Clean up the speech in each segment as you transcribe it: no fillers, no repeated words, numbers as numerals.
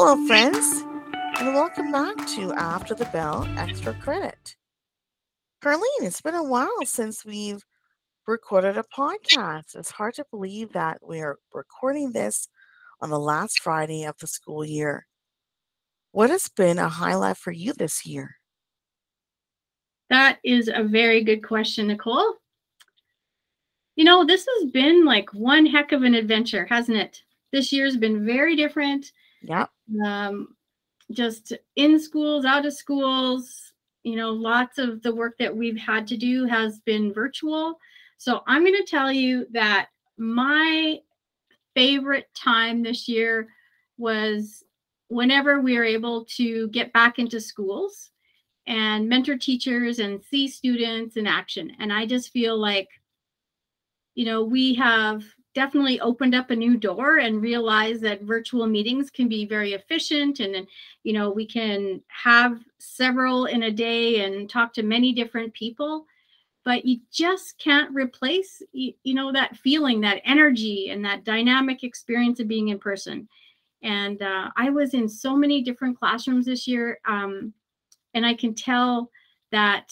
Hello, friends, and welcome back to After the Bell Extra Credit. Carlene, it's been a while since we've recorded a podcast. It's hard to believe that we're recording this on the last Friday of the school year. What has been a highlight for you this year? That is a very good question, Nicole. You know, this has been like one heck of an adventure, hasn't it? This year's been very different. Yeah. Just in schools, out of schools, you know, lots of the work that we've had to do has been virtual. So I'm going to tell you that my favorite time this year was whenever we were able to get back into schools and mentor teachers and see students in action. And I just feel like, you know, we have definitely opened up a new door and realized that virtual meetings can be very efficient. And, you know, we can have several in a day and talk to many different people, but you just can't replace, you know, that feeling, that energy and that dynamic experience of being in person. And I was in so many different classrooms this year. And I can tell that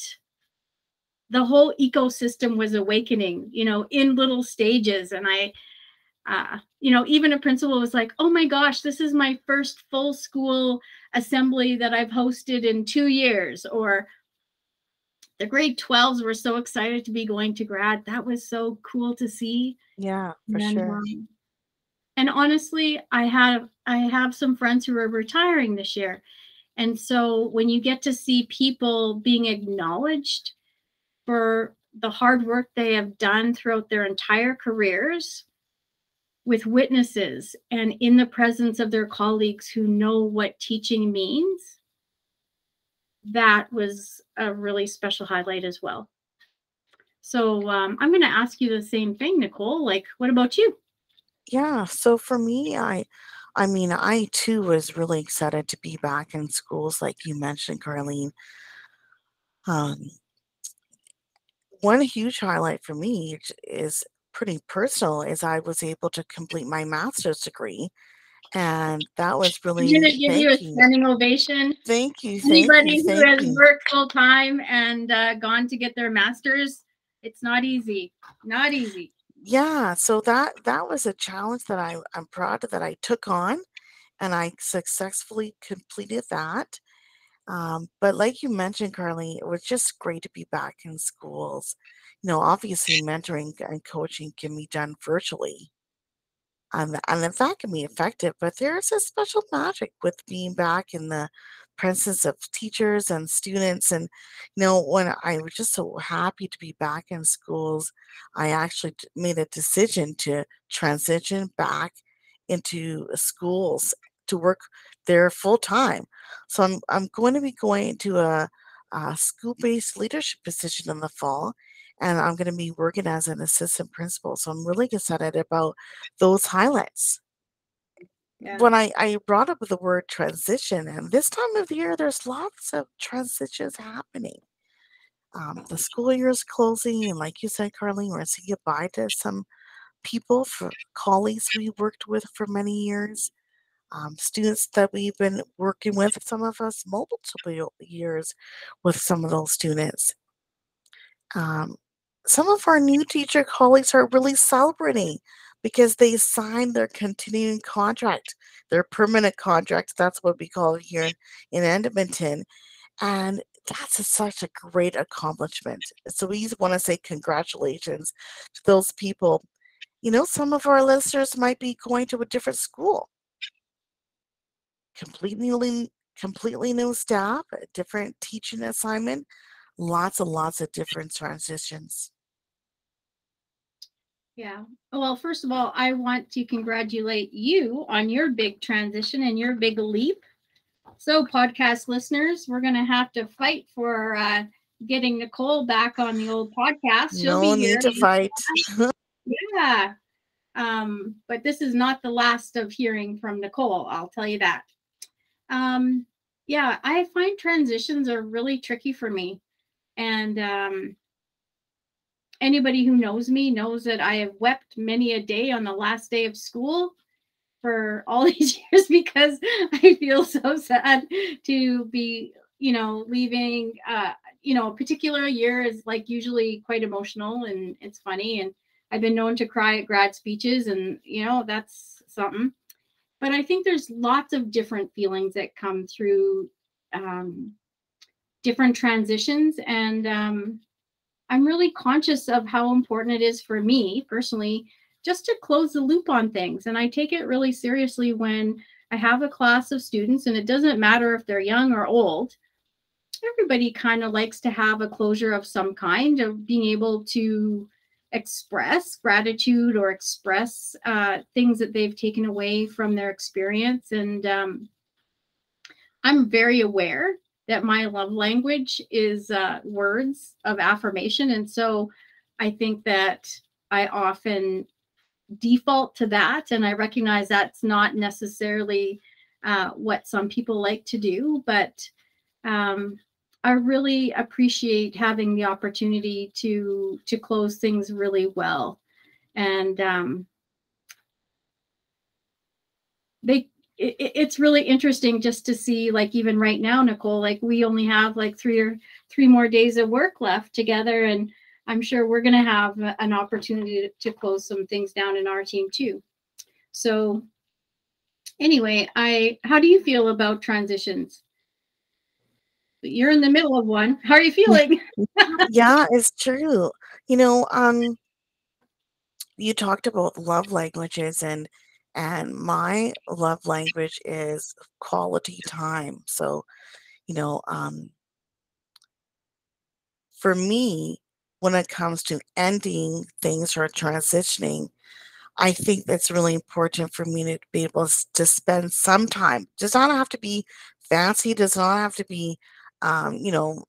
the whole ecosystem was awakening, you know, in little stages. And I, you know, even a principal was like, oh my gosh, this is my first full school assembly that I've hosted in 2 years. Or the grade 12s were so excited to be going to grad. That was so cool to see. Yeah, for sure. And honestly, I have some friends who are retiring this year. And so when you get to see people being acknowledged for the hard work they have done throughout their entire careers with witnesses and in the presence of their colleagues who know what teaching means, that was a really special highlight as well. So I'm going to ask you the same thing, Nicole. Like, what about you? Yeah, so for me, I too was really excited to be back in schools, like you mentioned, Carlene. One huge highlight for me is pretty personal, is I was able to complete my master's degree. And that was really... I'm going to give you a standing ovation. Thank you. Anybody who has worked full time and gone to get their master's, it's not easy. Not easy. Yeah. So that was a challenge that I'm proud of that I took on, and I successfully completed that. But like you mentioned, Carly, it was just great to be back in schools. You know, obviously mentoring and coaching can be done virtually. And if that can be effective, but there's a special magic with being back in the presence of teachers and students. And, you know, when I was just so happy to be back in schools, I actually made a decision to transition back into schools to work there full time. So I'm going to be going to a school-based leadership position in the fall, and I'm going to be working as an assistant principal. So I'm really excited about those highlights. Yeah. When I brought up the word transition, and this time of year, there's lots of transitions happening. The school year is closing, and like you said, Carlene, we're saying goodbye to some people, colleagues we worked with for many years. Students that we've been working with, some of us multiple years with some of those students. Some of our new teacher colleagues are really celebrating because they signed their continuing contract, their permanent contract. That's what we call it here in Edmonton. And that's such a great accomplishment. So we want to say congratulations to those people. You know, some of our listeners might be going to a different school. Completely new staff, a different teaching assignment, lots and lots of different transitions. Yeah. Well, first of all, I want to congratulate you on your big transition and your big leap. So, podcast listeners, we're going to have to fight for getting Nicole back on the old podcast. She'll be here. No need to fight. Yeah. But this is not the last of hearing from Nicole. I'll tell you that. Yeah, I find transitions are really tricky for me. And anybody who knows me knows that I have wept many a day on the last day of school for all these years because I feel so sad to be, you know, leaving. You know, a particular year is like usually quite emotional and it's funny. And I've been known to cry at grad speeches and, you know, that's something. But I think there's lots of different feelings that come through different transitions. And I'm really conscious of how important it is for me personally just to close the loop on things. And I take it really seriously when I have a class of students, and it doesn't matter if they're young or old. Everybody kind of likes to have a closure of some kind, of being able to express gratitude or express things that they've taken away from their experience. And I'm very aware that my love language is words of affirmation. And so I think that I often default to that. And I recognize that's not necessarily what some people like to do, but I really appreciate having the opportunity to close things really well. And it's really interesting just to see, like, even right now, Nicole, like we only have like three more days of work left together. And I'm sure we're going to have an opportunity to close some things down in our team too. So anyway, how do you feel about transitions? You're in the middle of one. How are you feeling? Yeah, it's true. You know, you talked about love languages, and my love language is quality time. So, you know, for me, when it comes to ending things or transitioning, I think that's really important for me to be able to spend some time. Does not have to be fancy. Does not have to be you know,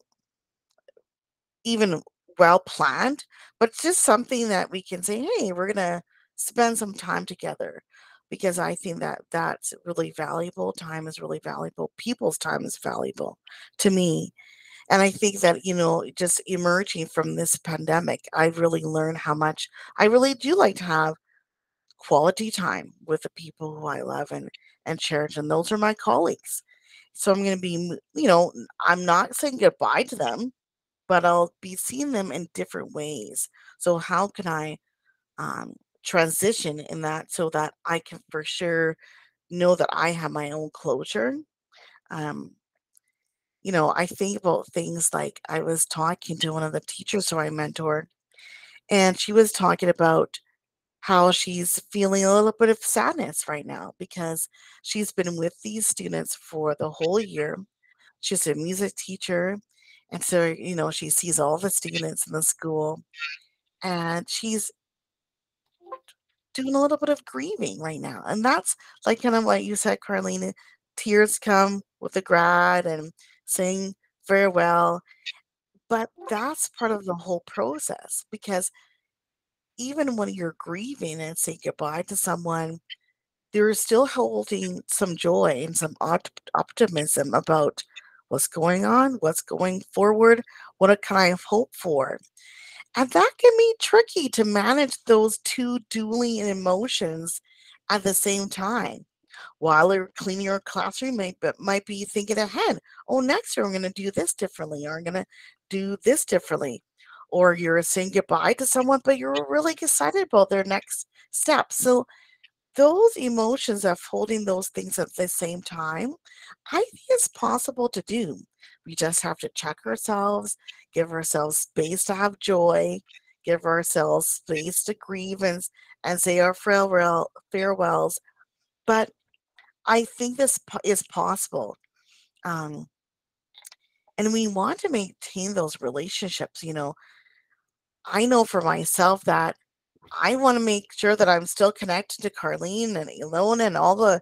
even well planned, but just something that we can say, hey, we're gonna spend some time together, because I think that that's really valuable. Time is really valuable. People's time is valuable to me. And I think that, you know, just emerging from this pandemic, I really learned how much I really do like to have quality time with the people who I love and cherish, and those are my colleagues. So I'm going to be, you know, I'm not saying goodbye to them, but I'll be seeing them in different ways. So how can I transition in that so that I can for sure know that I have my own closure? You know, I think about things like I was talking to one of the teachers who I mentored, and she was talking about how she's feeling a little bit of sadness right now because she's been with these students for the whole year. She's a music teacher. And so, you know, she sees all the students in the school, and she's doing a little bit of grieving right now. And that's like kind of what you said, Carlene, tears come with the grad and saying farewell. But that's part of the whole process, because even when you're grieving and say goodbye to someone, they're still holding some joy and some optimism about what's going on, what's going forward, what can I hope for. And that can be tricky to manage those two dueling emotions at the same time. While you're cleaning your classroom, might be thinking ahead, oh, next year I'm going to do this differently, or I'm going to do this differently. Or you're saying goodbye to someone, but you're really excited about their next step. So those emotions of holding those things at the same time, I think it's possible to do. We just have to check ourselves, give ourselves space to have joy, give ourselves space to grieve and say our farewells. But I think this is possible. And we want to maintain those relationships, you know. I know for myself that I want to make sure that I'm still connected to Carlene and Elona and all the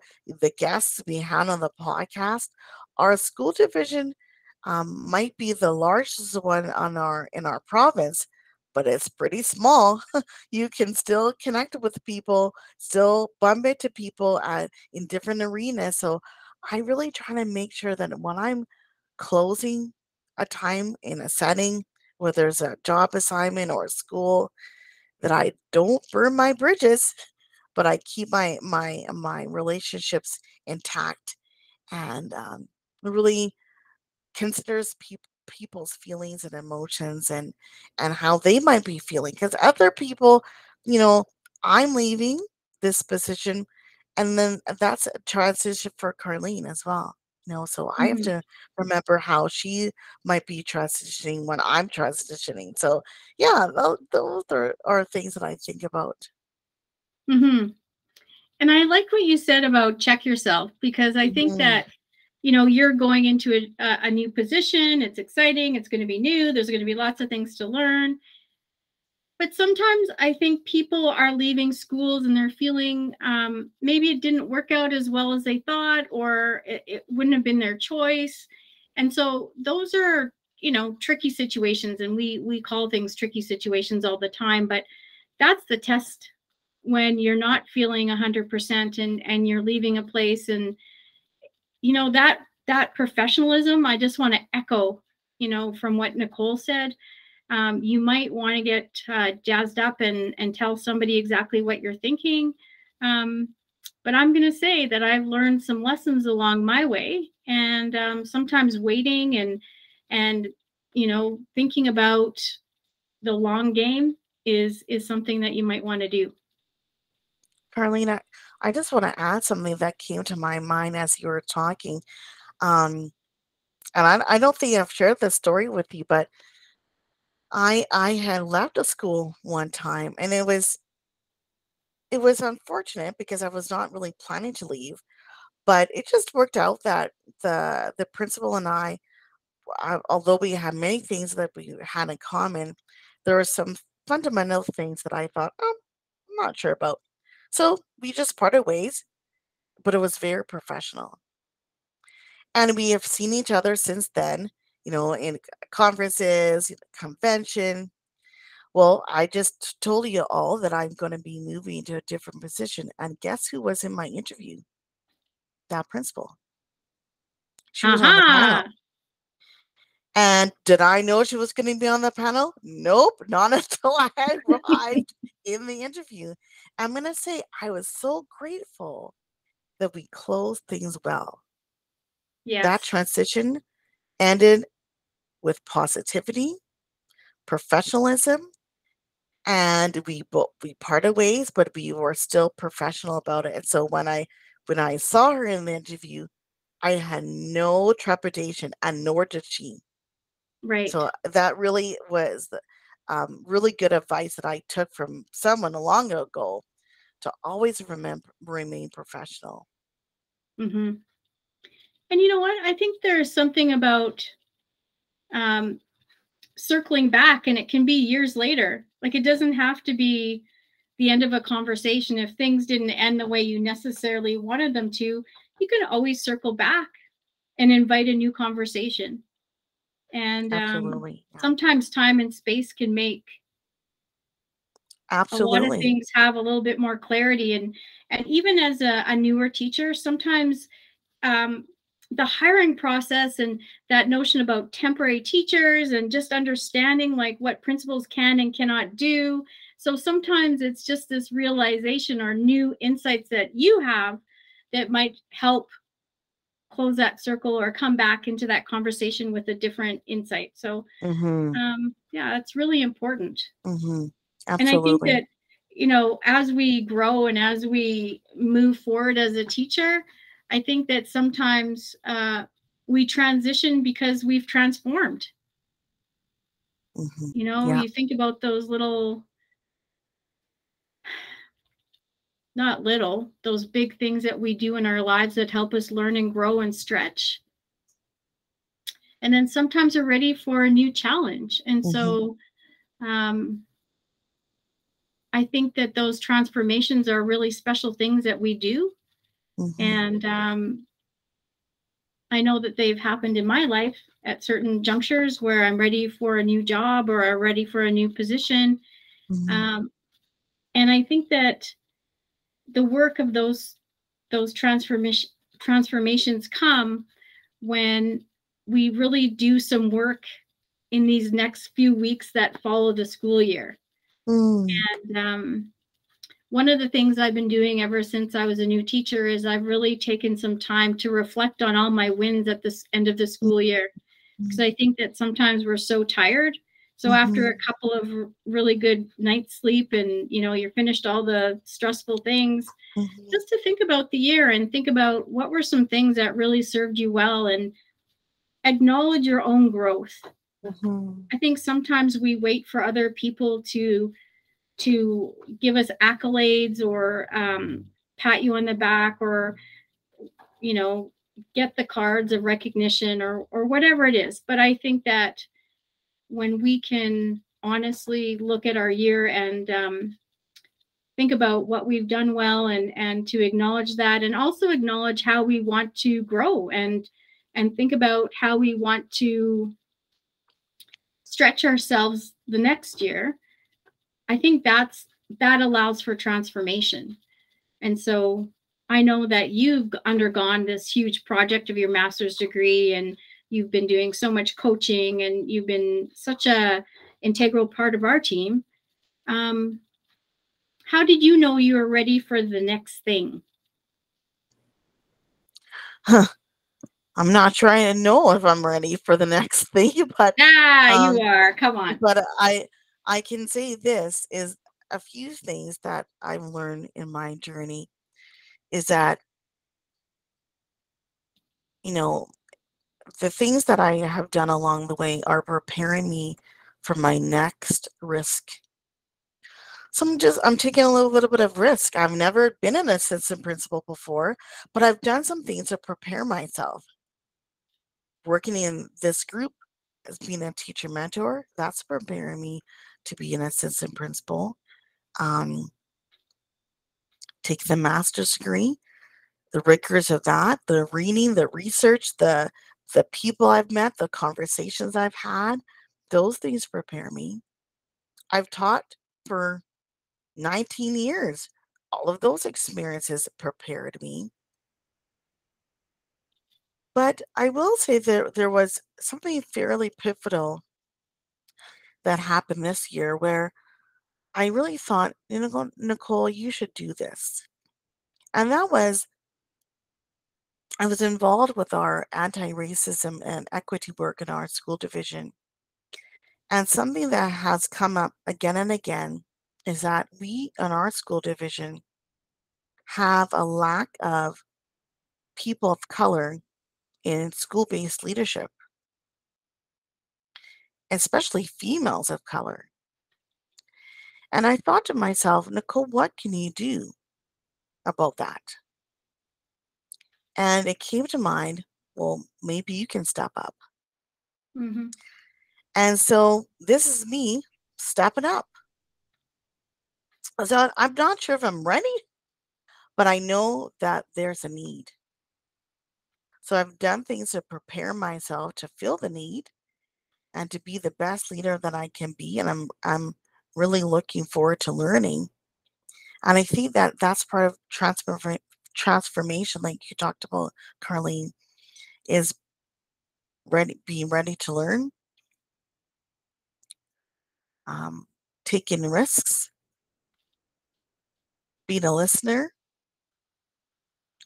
guests we had on the podcast. Our school division might be the largest one in our province, but it's pretty small. You can still connect with people, still bump into people in different arenas. So I really try to make sure that when I'm closing a time in a setting, whether there's a job assignment or a school, that I don't burn my bridges, but I keep my relationships intact, and really considers people's feelings and emotions, and how they might be feeling. Because other people, you know, I'm leaving this position, and then that's a transition for Carlene as well. You know, so I have to remember how she might be transitioning when I'm transitioning. So yeah, those are things that I think about. Mm-hmm. And I like what you said about check yourself, because I think that, you know, you're going into a new position. It's exciting. It's going to be new. There's going to be lots of things to learn. But sometimes I think people are leaving schools and they're feeling maybe it didn't work out as well as they thought, or it wouldn't have been their choice. And so those are, you know, tricky situations. And we call things tricky situations all the time. But that's the test when you're not feeling 100% and you're leaving a place. And, you know, that professionalism, I just want to echo, you know, from what Nicole said. You might want to get jazzed up and tell somebody exactly what you're thinking. But I'm going to say that I've learned some lessons along my way, and sometimes waiting and, you know, thinking about the long game is something that you might want to do. Carlene, I just want to add something that came to my mind as you were talking. And I don't think I've shared this story with you, but I had left a school one time, and it was unfortunate because I was not really planning to leave, but it just worked out that the principal and I, although we had many things that we had in common, there were some fundamental things that I thought, oh, I'm not sure about. So we just parted ways, but it was very professional. And we have seen each other since then, you know, in conferences, convention. Well, I just told you all that I'm going to be moving to a different position. And guess who was in my interview? That principal. She was on the panel. And did I know she was going to be on the panel? Nope, not until I had arrived in the interview. I'm going to say I was so grateful that we closed things well. Yes. That transition ended with positivity, professionalism, and we parted ways, but we were still professional about it. And so when I saw her in the interview, I had no trepidation, and nor did she. Right. So that really was really good advice that I took from someone long ago, to always remain professional. Mm-hmm. And you know what? I think there's something about circling back, and it can be years later. Like, it doesn't have to be the end of a conversation. If things didn't end the way you necessarily wanted them to, you can always circle back and invite a new conversation. And sometimes time and space can make a lot of things have a little bit more clarity. And even as a newer teacher, sometimes the hiring process and that notion about temporary teachers and just understanding like what principals can and cannot do. So sometimes it's just this realization or new insights that you have that might help close that circle or come back into that conversation with a different insight. So yeah, that's really important. Mm-hmm. Absolutely. And I think that, you know, as we grow and as we move forward as a teacher, I think that sometimes we transition because we've transformed. Mm-hmm. You know, yeah. You think about those those big things that we do in our lives that help us learn and grow and stretch. And then sometimes we're ready for a new challenge. And so I think that those transformations are really special things that we do. Mm-hmm. And I know that they've happened in my life at certain junctures where I'm ready for a new job or I'm ready for a new position. Mm-hmm. And I think that the work of those transformations come when we really do some work in these next few weeks that follow the school year. Mm. And one of the things I've been doing ever since I was a new teacher is I've really taken some time to reflect on all my wins at this end of the school year, because I think that sometimes we're so tired. So after a couple of really good night's sleep and, you know, you're finished all the stressful things, just to think about the year and think about what were some things that really served you well and acknowledge your own growth. I think sometimes we wait for other people to give us accolades or pat you on the back or, you know, get the cards of recognition or whatever it is. But I think that when we can honestly look at our year and think about what we've done well and to acknowledge that, and also acknowledge how we want to grow and think about how we want to stretch ourselves the next year, I think that allows for transformation. And so I know that you've undergone this huge project of your master's degree, and you've been doing so much coaching, and you've been such an integral part of our team. How did you know you were ready for the next thing? I'm not trying to know if I'm ready for the next thing, but you are. Come on. But I can say this is a few things that I've learned in my journey is that, you know, the things that I have done along the way are preparing me for my next risk. So I'm taking a little bit of risk. I've never been an assistant principal before, but I've done some things to prepare myself. Working in this group as being a teacher mentor, that's preparing me to be an assistant principal. Take the master's degree, the rigors of that, the reading, the research, the people I've met, the conversations I've had, those things prepare me. I've taught for 19 years. All of those experiences prepared me. But I will say that there was something fairly pivotal that happened this year where I really thought, Nicole, you should do this. And that was, I was involved with our anti-racism and equity work in our school division. And something that has come up again and again is that we in our school division have a lack of people of color in school-based leadership, especially females of color. And I thought to myself, Nicole, what can you do about that? And it came to mind, well, maybe you can step up. And so this is me stepping up. So I'm not sure if I'm ready, but I know that there's a need. So I've done things to prepare myself to feel the need and to be the best leader that I can be. And I'm really looking forward to learning. And I think that that's part of transformation, like you talked about, Carlene, is being ready to learn, taking risks, being a listener.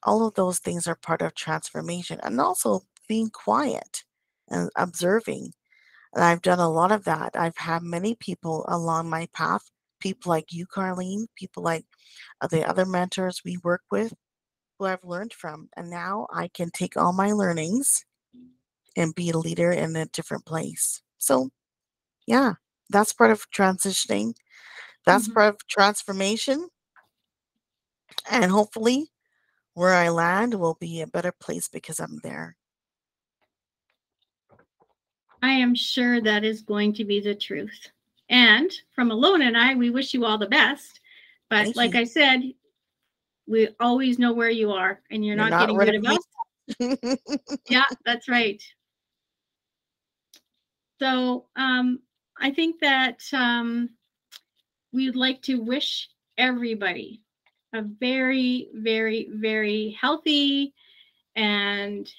All of those things are part of transformation, and also being quiet and observing. And I've done a lot of that. I've had many people along my path, people like you, Carlene, people like the other mentors we work with, who I've learned from. And now I can take all my learnings and be a leader in a different place. So yeah, that's part of transitioning. That's part of transformation. And hopefully where I land will be a better place because I'm there. I am sure that is going to be the truth. And from Alona and I, we wish you all the best. But I said, we always know where you are, and you're not getting rid of us. Yeah, that's right. So I think that we'd like to wish everybody a very, very, very healthy, and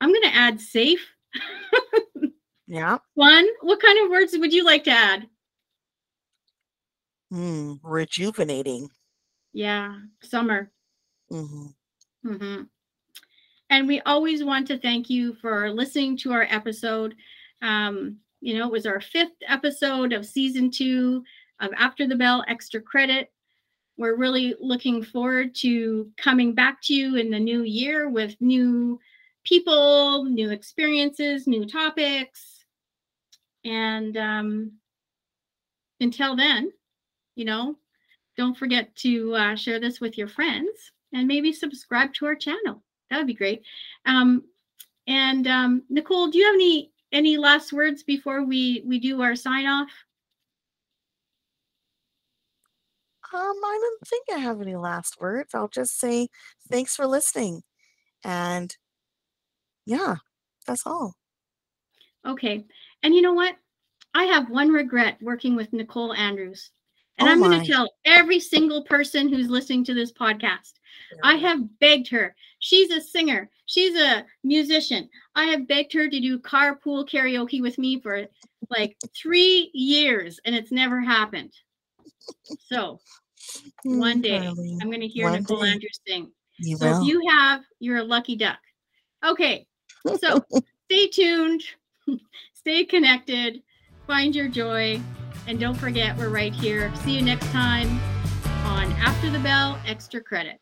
I'm going to add safe. Yeah. One, what kind of words would you like to add? Rejuvenating. Yeah, summer. Mm-hmm. Mm-hmm. And we always want to thank you for listening to our episode. You know, it was our 5th episode of season 2 of After the Bell Extra Credit. We're really looking forward to coming back to you in the new year with new people, new experiences, new topics. And until then, you know, don't forget to share this with your friends and maybe subscribe to our channel. That would be great. Nicole, do you have any last words before we do our sign off? I don't think I have any last words. I'll just say thanks for listening. And yeah, that's all. Okay. And you know what? I have one regret working with Nicole Andrews. And I'm going to tell every single person who's listening to this podcast. I have begged her. She's a singer. She's a musician. I have begged her to do carpool karaoke with me for like 3 years, and it's never happened. So one day I'm going to hear Nicole Andrews sing. So if you have, you're a lucky duck. Okay. So stay tuned, stay connected, find your joy. And don't forget, we're right here. See you next time on After the Bell Extra Credit.